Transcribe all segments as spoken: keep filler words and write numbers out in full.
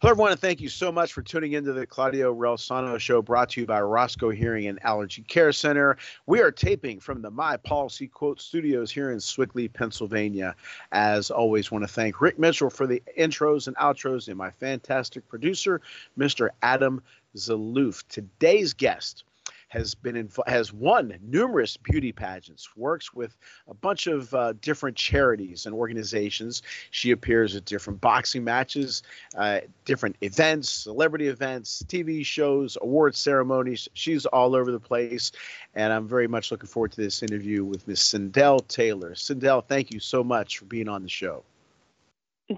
Hello, everyone, and thank you so much for tuning into the Claudio Relsano Show, brought to you by Roscoe Hearing and Allergy Care Center. We are taping from the My Policy Quote studios here in Swickley, Pennsylvania. As always, want to thank Rick Mitchell for the intros and outros and my fantastic producer, Mister Adam Zaluf. Today's guest has been inv- has won numerous beauty pageants, works with a bunch of uh, different charities and organizations. She appears at different boxing matches, uh, different events, celebrity events, T V shows, award ceremonies. She's all over the place, and I'm very much looking forward to this interview with Miss Sandahl Taylor. Sandahl, thank you so much for being on the show.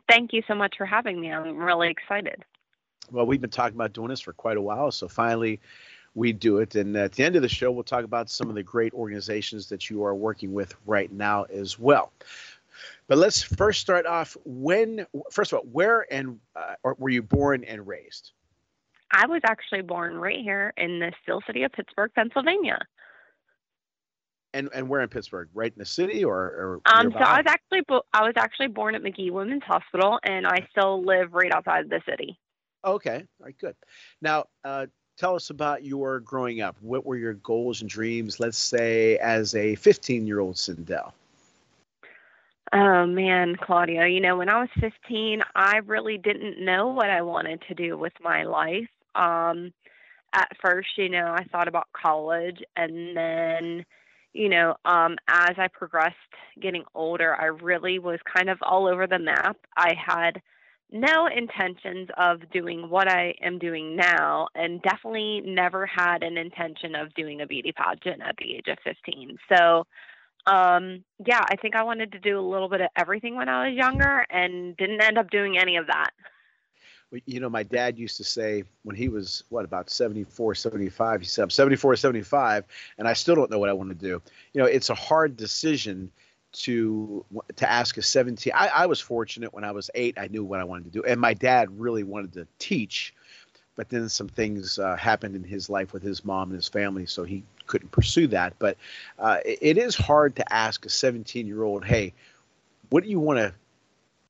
Thank you so much for having me. I'm really excited. Well, we've been talking about doing this for quite a while, so finally we do it. And at the end of the show, we'll talk about some of the great organizations that you are working with right now as well. But let's first start off when, first of all, where and uh, were you born and raised? I was actually born right here in the still city of Pittsburgh, Pennsylvania. And and where in Pittsburgh? Right in the city, or, or um. Nearby? So I was actually bo- I was actually born at Magee Women's Hospital, and I still live right outside the city. Okay, all right, good. Now, uh, tell us about your growing up. What were your goals and dreams, let's say, as a fifteen-year-old Sandahl? Oh, man, Claudio. You know, when I was fifteen, I really didn't know what I wanted to do with my life. Um, at first, you know, I thought about college. And then, you know, um, as I progressed getting older, I really was kind of all over the map. I had no intentions of doing what I am doing now, and definitely never had an intention of doing a beauty pageant at the age of fifteen. So, um, yeah, I think I wanted to do a little bit of everything when I was younger and didn't end up doing any of that. Well, you know, my dad used to say when he was, what, about seventy-four, seventy-five, he said, I'm seventy-four, seventy-five, and I still don't know what I want to do. You know, it's a hard decision to to ask a seventeen. I, I was fortunate when I was eight, I knew what I wanted to do. And my dad really wanted to teach, but then some things uh, happened in his life with his mom and his family, so he couldn't pursue that. But uh, it, it is hard to ask a seventeen-year-old, hey, what do you want to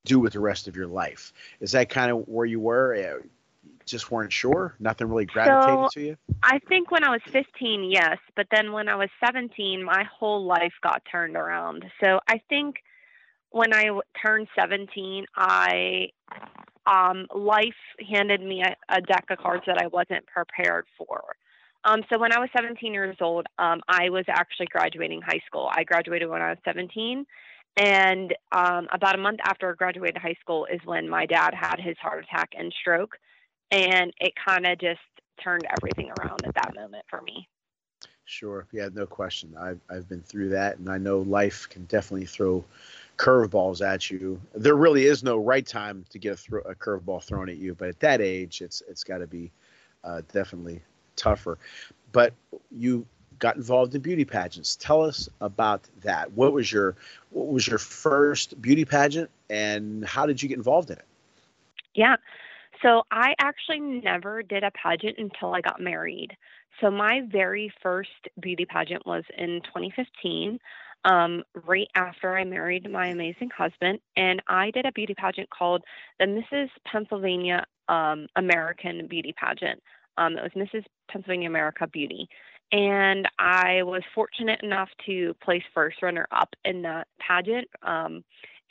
do with the rest of your life? Is that kind of where you were? Just weren't sure? Nothing really gravitated so, to you? I think when I was fifteen, yes. But then when I was seventeen, my whole life got turned around. So I think when I w- turned seventeen, I um, life handed me a, a deck of cards that I wasn't prepared for. Um, so when I was seventeen years old, um, I was actually graduating high school. I graduated when I was seventeen. And um, about a month after I graduated high school is when my dad had his heart attack and stroke. And it kind of just turned everything around at that moment for me. Sure. Yeah, no question. I've, I've been through that. And I know life can definitely throw curveballs at you. There really is no right time to get a, thro- a curveball thrown at you. But at that age, it's it's got to be uh, definitely tougher. But you got involved in beauty pageants. Tell us about that. What was your what was your first beauty pageant? And how did you get involved in it? Yeah. So I actually never did a pageant until I got married. So my very first beauty pageant was in twenty fifteen, um, right after I married my amazing husband. And I did a beauty pageant called the Missus Pennsylvania um, American Beauty Pageant. Um, it was Missus Pennsylvania America Beauty. And I was fortunate enough to place first runner up in that pageant. Um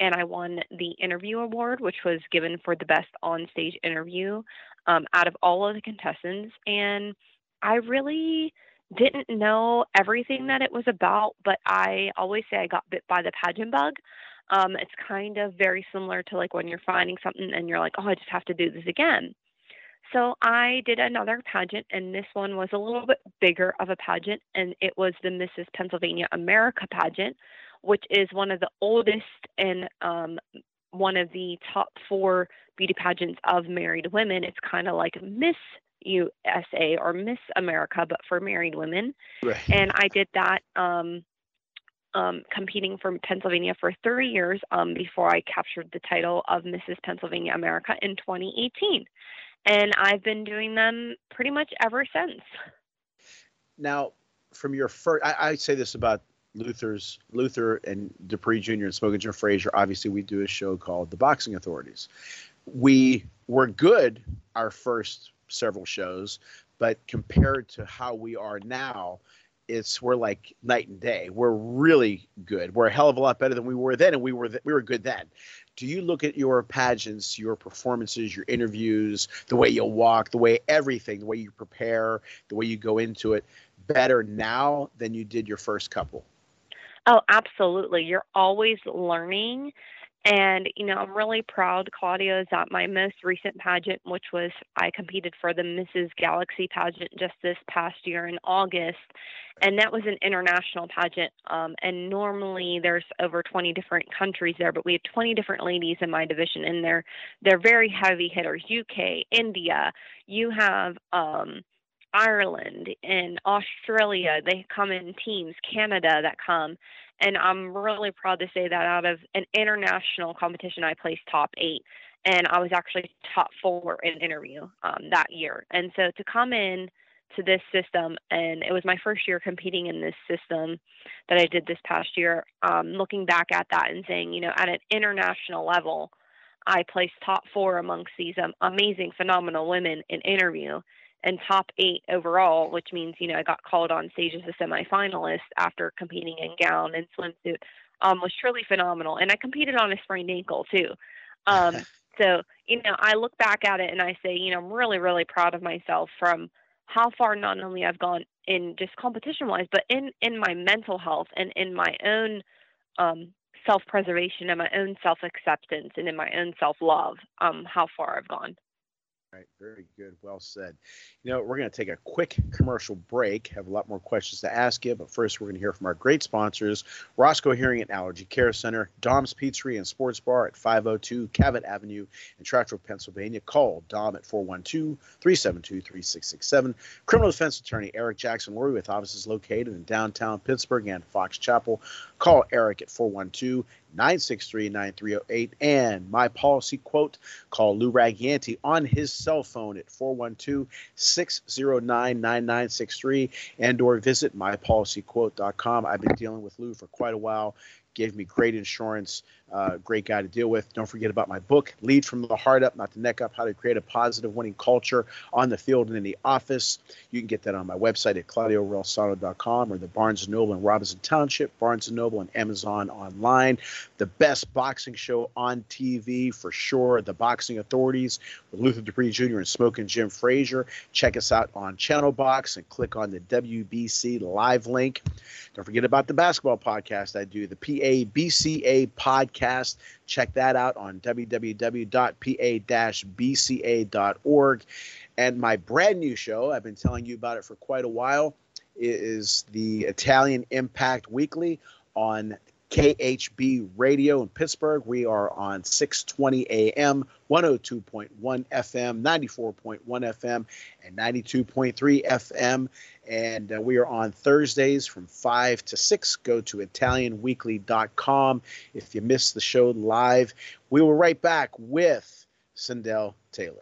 And I won the interview award, which was given for the best on-stage interview um, out of all of the contestants. And I really didn't know everything that it was about, but I always say I got bit by the pageant bug. Um, it's kind of very similar to like when you're finding something and you're like, oh, I just have to do this again. So I did another pageant, and this one was a little bit bigger of a pageant, and it was the Missus Pennsylvania America pageant, which is one of the oldest and um, one of the top four beauty pageants of married women. It's kind of like Miss U S A or Miss America, but for married women. Right. And I did that um, um, competing for Pennsylvania for three years um, before I captured the title of Missus Pennsylvania America in twenty eighteen. And I've been doing them pretty much ever since. Now, from your first, I, I say this about Luther's Luther and Dupree Junior and Smoking Jim Frazier. Obviously, we do a show called The Boxing Authorities. We were good our first several shows, but compared to how we are now, it's we're like night and day. We're really good. We're a hell of a lot better than we were then, and we were th- we were good then. Do you look at your pageants, your performances, your interviews, the way you walk, the way everything, the way you prepare, the way you go into it, better now than you did your first couple? Oh, absolutely. You're always learning. And, you know, I'm really proud, Claudio, is that my most recent pageant, which was I competed for the Missus Galaxy pageant just this past year in August. And that was an international pageant. Um, and normally there's over twenty different countries there, but we had twenty different ladies in my division. And they're they're very heavy hitters, U K, India. You have um, Ireland and Australia. They come in teams, Canada that come. And I'm really proud to say that out of an international competition, I placed top eight, and I was actually top four in interview um, that year. And so to come in to this system, and it was my first year competing in this system that I did this past year, um, looking back at that and saying, you know, at an international level, I placed top four amongst these um, amazing, phenomenal women in interview. And top eight overall, which means, you know, I got called on stage as a semifinalist after competing in gown and swimsuit, um, was truly phenomenal. And I competed on a sprained ankle too. Um, so, you know, I look back at it and I say, you know, I'm really, really proud of myself from how far not only I've gone in just competition wise, but in, in my mental health and in my own um, self-preservation and my own self-acceptance and in my own self-love, um, how far I've gone. Right. Very good. Well said. You know, we're going to take a quick commercial break. Have a lot more questions to ask you. But first, we're going to hear from our great sponsors, Roscoe Hearing and Allergy Care Center, Dom's Pizzeria and Sports Bar at five oh two Cavett Avenue in Stratford, Pennsylvania. Call Dom at four one two, three seven two, three six six seven. Criminal defense attorney Eric Jackson Lurie with offices located in downtown Pittsburgh and Fox Chapel. Call Eric at four one two, nine six three, nine three zero eight. And My Policy Quote, call Lou Ragianti on his cell phone at four one two, six zero nine, nine nine six three and or visit my policy quote dot com. I've been dealing with Lou for quite a while. Gave me great insurance, uh, great guy to deal with. Don't forget about my book, Lead from the Heart Up, Not the Neck Up, How to Create a Positive Winning Culture on the Field and in the Office. You can get that on my website at Claudio Relsano dot com or the Barnes and Noble in Robinson Township, Barnes and Noble and Amazon online. The best boxing show on T V for sure, The Boxing Authorities with Luther Dupree Junior and Smoking Jim Frazier. Check us out on Channel Box and click on the W B C live link. Don't forget about the basketball podcast I do, the P A A B C A podcast. Check that out on w w w dot p a dash b c a dot org. And my brand new show, I've been telling you about it for quite a while, is the Italian Impact Weekly on K H B Radio in Pittsburgh. We are on six twenty a m, one oh two point one F M, ninety-four point one F M, and ninety-two point three F M. And uh, we are on Thursdays from five to six. Go to italian weekly dot com if you miss the show live. We will right back with Sandahl Taylor.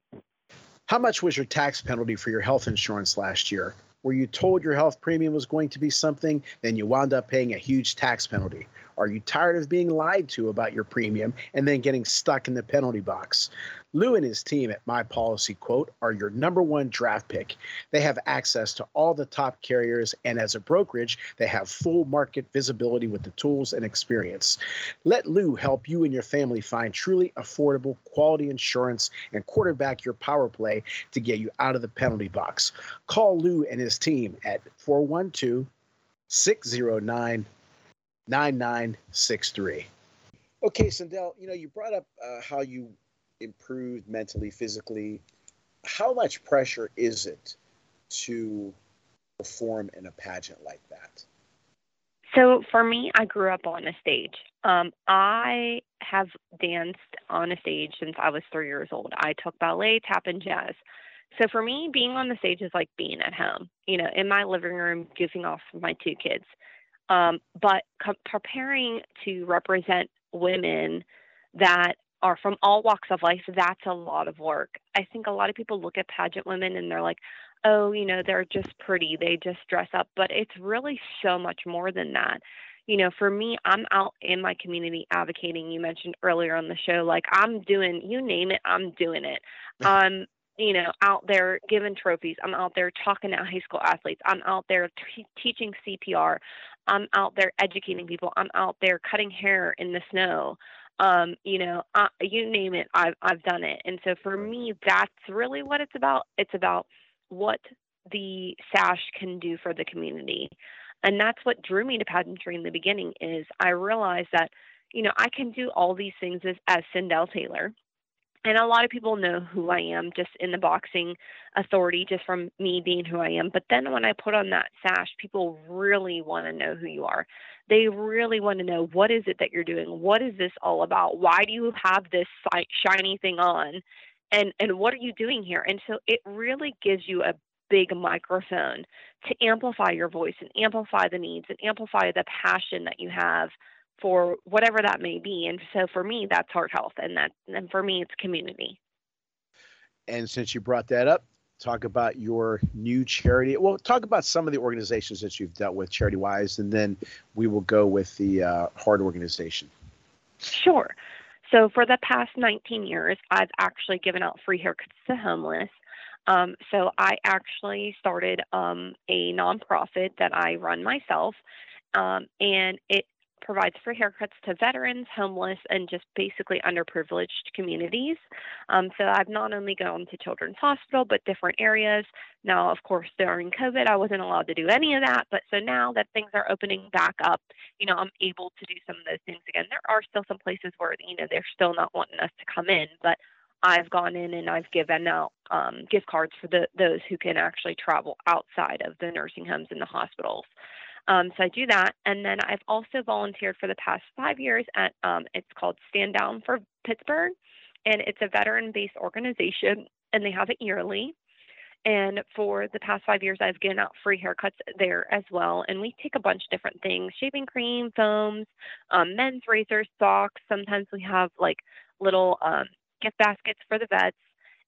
How much was your tax penalty for your health insurance last year? Were you told your health premium was going to be something, then you wound up paying a huge tax penalty? Are you tired of being lied to about your premium and then getting stuck in the penalty box? Lou and his team at My Policy Quote are your number one draft pick. They have access to all the top carriers, and as a brokerage, they have full market visibility with the tools and experience. Let Lou help you and your family find truly affordable, quality insurance and quarterback your power play to get you out of the penalty box. Call Lou and his team at four one two, six zero nine, nine nine six three. Okay, Sandahl, you know, you brought up uh, how you improved mentally, physically. How much pressure is it to perform in a pageant like that? So for me, I grew up on a stage. Um, I have danced on a stage since I was three years old. I took ballet, tap, and jazz. So for me, being on the stage is like being at home, you know, in my living room, goofing off with my two kids. Um, but co- preparing to represent women that are from all walks of life, that's a lot of work. I think a lot of people look at pageant women and they're like, oh, you know, they're just pretty. They just dress up. But it's really so much more than that. You know, for me, I'm out in my community advocating. You mentioned earlier on the show, like I'm doing, you name it, I'm doing it. Um, you know, out there giving trophies. I'm out there talking to high school athletes. I'm out there t- teaching C P R. I'm out there educating people. I'm out there cutting hair in the snow. Um, you know, uh, you name it, I've, I've done it. And so for me, that's really what it's about. It's about what the sash can do for the community. And that's what drew me to pageantry in the beginning is I realized that, you know, I can do all these things as, as Sandahl Taylor. And a lot of people know who I am just in the boxing authority, just from me being who I am. But then when I put on that sash, people really want to know who you are. They really want to know, what is it that you're doing? What is this all about? Why do you have this shiny thing on? And and what are you doing here? And so it really gives you a big microphone to amplify your voice and amplify the needs and amplify the passion that you have for whatever that may be. And so for me, that's heart health. And that, and for me, it's community. And since you brought that up, talk about your new charity. Well, talk about some of the organizations that you've dealt with charity-wise, and then we will go with the uh, heart organization. Sure. So for the past nineteen years, I've actually given out free haircuts to homeless. Um, so I actually started um, a nonprofit that I run myself, um, and it provides free haircuts to veterans, homeless, and just basically underprivileged communities. Um, so I've not only gone to Children's Hospital, but different areas. Now, of course, during COVID, I wasn't allowed to do any of that. But so now that things are opening back up, you know, I'm able to do some of those things again. There are still some places where, you know, they're still not wanting us to come in, but I've gone in and I've given out um, gift cards for the, those who can actually travel outside of the nursing homes and the hospitals. Um, so I do that. And then I've also volunteered for the past five years at, um, it's called Stand Down for Pittsburgh, and it's a veteran-based organization, and they have it yearly. And for the past five years, I've given out free haircuts there as well. And we take a bunch of different things, shaving cream, foams, um, men's razors, socks. Sometimes we have like little um, gift baskets for the vets.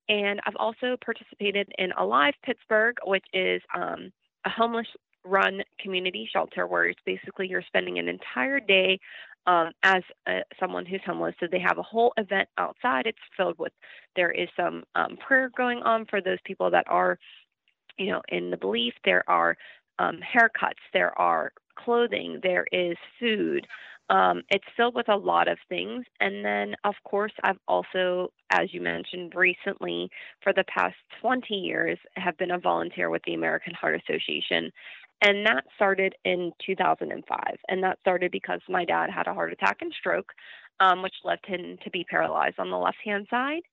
And I've also participated in Alive Pittsburgh, which is um, a homeless run community shelter where it's basically you're spending an entire day um, as a, someone who's homeless. So they have a whole event outside. It's filled with, there is some um, prayer going on for those people that are you know, in the belief, there are um, haircuts, there are clothing, there is food. Um, it's filled with a lot of things. And then, of course, I've also, as you mentioned recently, for the past twenty years, have been a volunteer with the American Heart Association. And that started in two thousand five. And that started because my dad had a heart attack and stroke, um, which left him to be paralyzed on the left-hand side.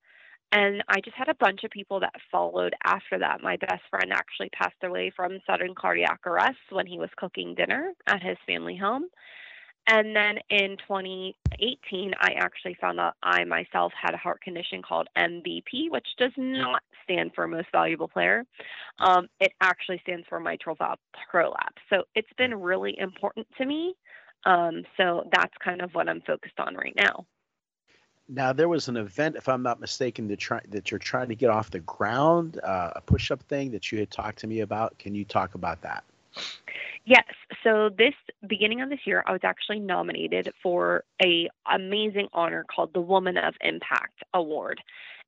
And I just had a bunch of people that followed after that. My best friend actually passed away from sudden cardiac arrest when he was cooking dinner at his family home. And then in twenty eighteen, I actually found out I myself had a heart condition called M V P, which does not stand for Most Valuable Player. Um, it actually stands for mitral valve prolapse. So it's been really important to me. Um, so that's kind of what I'm focused on right now. Now, there was an event, if I'm not mistaken, that, try, that you're trying to get off the ground, uh, a push-up thing that you had talked to me about. Can you talk about that? Yes. So this beginning of this year, I was actually nominated for a amazing honor called the Woman of Impact Award.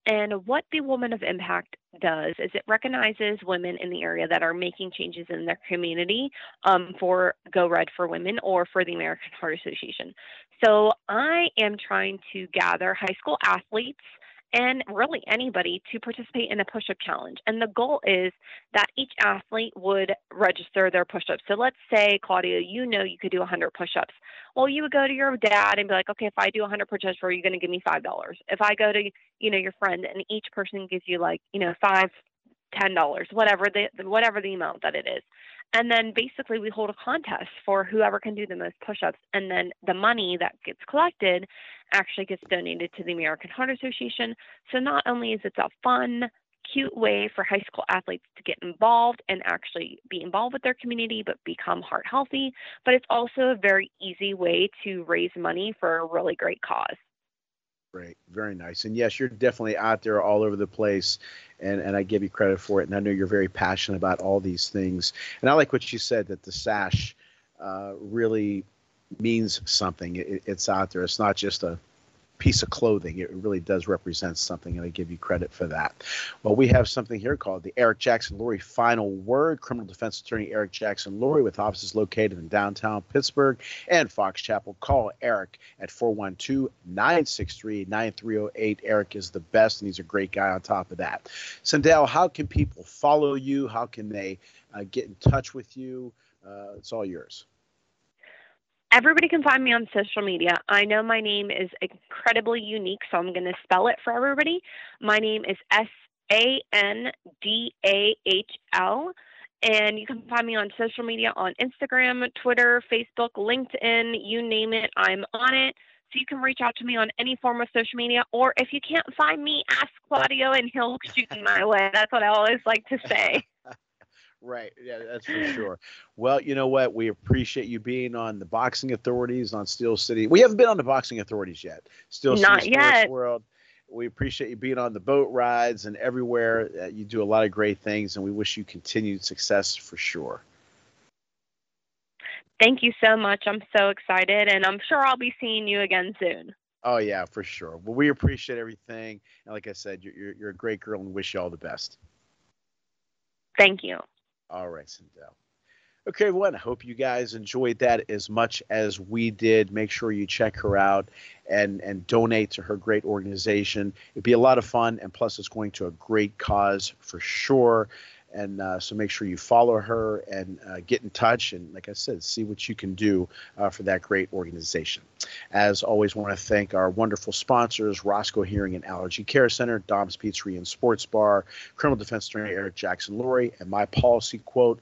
And what the Woman of Impact does is it recognizes women in the area that are making changes in their community um, for Go Red for Women or for the American Heart Association. So I am trying to gather high school athletes and really anybody to participate in a push-up challenge. And the goal is that each athlete would register their push-ups. So let's say, Claudia, you know you could do one hundred push-ups. Well, you would go to your dad and be like, okay, if I do one hundred push-ups, are you going to give me five dollars? If I go to, you know, your friend and each person gives you like, you know, five dollars, ten dollars, whatever the, whatever the amount that it is. And then basically we hold a contest for whoever can do the most push-ups. And then the money that gets collected actually gets donated to the American Heart Association. So not only is it a fun, cute way for high school athletes to get involved and actually be involved with their community, but become heart healthy, but it's also a very easy way to raise money for a really great cause. Great. Very nice. And yes, you're definitely out there all over the place, and, and I give you credit for it. And I know you're very passionate about all these things. And I like what you said, that the sash uh, really means something. It, it's out there. It's not just a piece of clothing. It really does represent something, and I give you credit for that. Well, we have something here called the Eric Jackson Lurie Final Word. Criminal defense attorney Eric Jackson Lurie, with offices located in downtown Pittsburgh and Fox Chapel. Call Eric at four one two, nine six three, nine three zero eight. Eric is the best, and he's a great guy on top of that. Sandahl, how can people follow you? How can they uh, get in touch with you? Uh, it's all yours. Everybody can find me on social media. I know my name is incredibly unique, so I'm going to spell it for everybody. My name is S A N D A H L, and you can find me on social media on Instagram, Twitter, Facebook, LinkedIn, you name it, I'm on it. So you can reach out to me on any form of social media, or if you can't find me, ask Claudio and he'll shoot in my way. That's what I always like to say. Right. Yeah, that's for sure. Well, you know what? We appreciate you being on the Boxing Authorities on Steel City. We haven't been on the Boxing Authorities yet. Steel Not City Sports yet. World. We appreciate you being on the boat rides and everywhere. Uh, you do a lot of great things, and we wish you continued success for sure. Thank you so much. I'm so excited, and I'm sure I'll be seeing you again soon. Oh, yeah, for sure. Well, we appreciate everything. And like I said, you're, you're a great girl, and wish you all the best. Thank you. All right, Sandahl. Okay, everyone, I hope you guys enjoyed that as much as we did. Make sure you check her out and, and donate to her great organization. It'd be a lot of fun, and plus it's going to a great cause for sure. And uh, so make sure you follow her and uh, get in touch. And like I said, see what you can do uh, for that great organization. As always, want to thank our wonderful sponsors, Roscoe Hearing and Allergy Care Center, Dom's Pizzeria and Sports Bar, criminal defense attorney Eric Jackson Lurie, and My Policy Quote.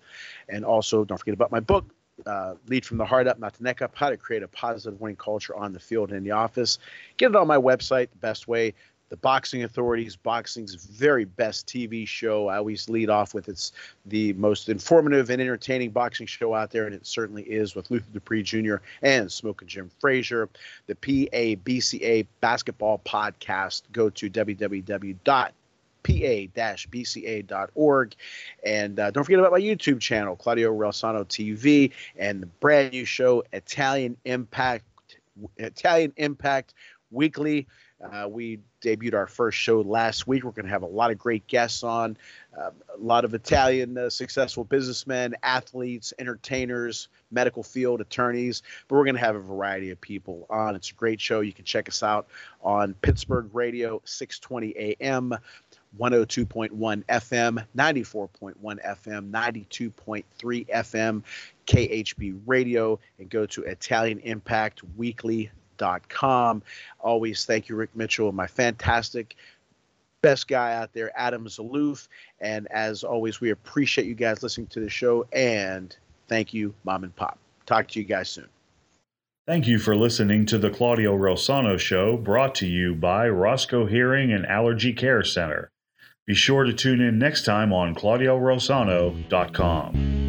And also, don't forget about my book, Uh, Lead from the Heart Up, Not the Neck Up, How to Create a Positive Winning Culture on the Field and in the Office. Get it on my website, the best way. The Boxing Authorities, boxing's very best T V show. I always lead off with it's the most informative and entertaining boxing show out there, and it certainly is, with Luther Dupree Junior and Smoking Jim Frazier. The P A B C A basketball podcast. Go to w w w dot p a dash b c a dot org. And uh, don't forget about my YouTube channel, Claudio Relsano T V, and the brand new show, Italian Impact, Italian Impact Weekly. Uh, we debuted our first show last week. We're going to have a lot of great guests on, uh, a lot of Italian uh, successful businessmen, athletes, entertainers, medical field attorneys. But we're going to have a variety of people on. It's a great show. You can check us out on Pittsburgh Radio, six twenty A M, one oh two point one F M, ninety-four point one F M, ninety-two point three F M, K H B Radio, and go to Italian Impact Weekly. Dot com. Always thank you, Rick Mitchell, and my fantastic best guy out there, Adam Zaluf. And as always, we appreciate you guys listening to the show. And thank you, Mom and Pop. Talk to you guys soon. Thank you for listening to the Claudio Rosano Show, brought to you by Roscoe Hearing and Allergy Care Center. Be sure to tune in next time on Claudio Rosano dot com.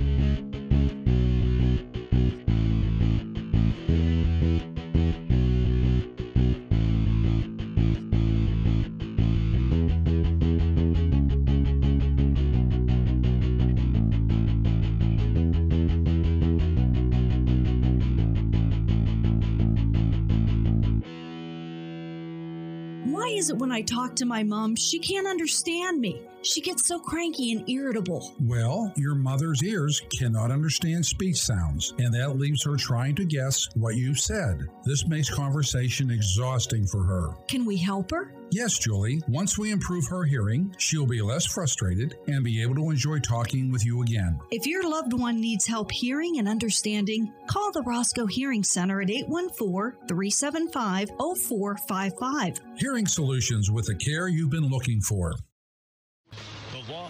When I talk to my mom, she can't understand me. She gets so cranky and irritable. Well, your mother's ears cannot understand speech sounds, and that leaves her trying to guess what you said. This makes conversation exhausting for her. Can we help her? Yes, Julie. Once we improve her hearing, she'll be less frustrated and be able to enjoy talking with you again. If your loved one needs help hearing and understanding, call the Roscoe Hearing Center at eight one four, three seven five, oh four five five. Hearing solutions with the care you've been looking for. The law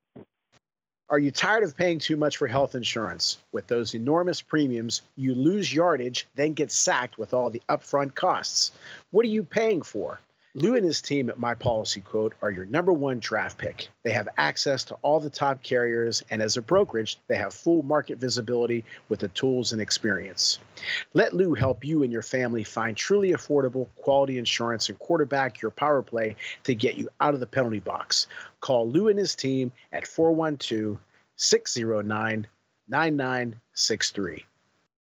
Are you tired of paying too much for health insurance? With those enormous premiums, you lose yardage, then get sacked with all the upfront costs. What are you paying for? Lou and his team at My Policy Quote are your number one draft pick. They have access to all the top carriers, and as a brokerage, they have full market visibility with the tools and experience. Let Lou help you and your family find truly affordable, quality insurance and quarterback your power play to get you out of the penalty box. Call Lou and his team at four one two, six oh nine, nine nine six three.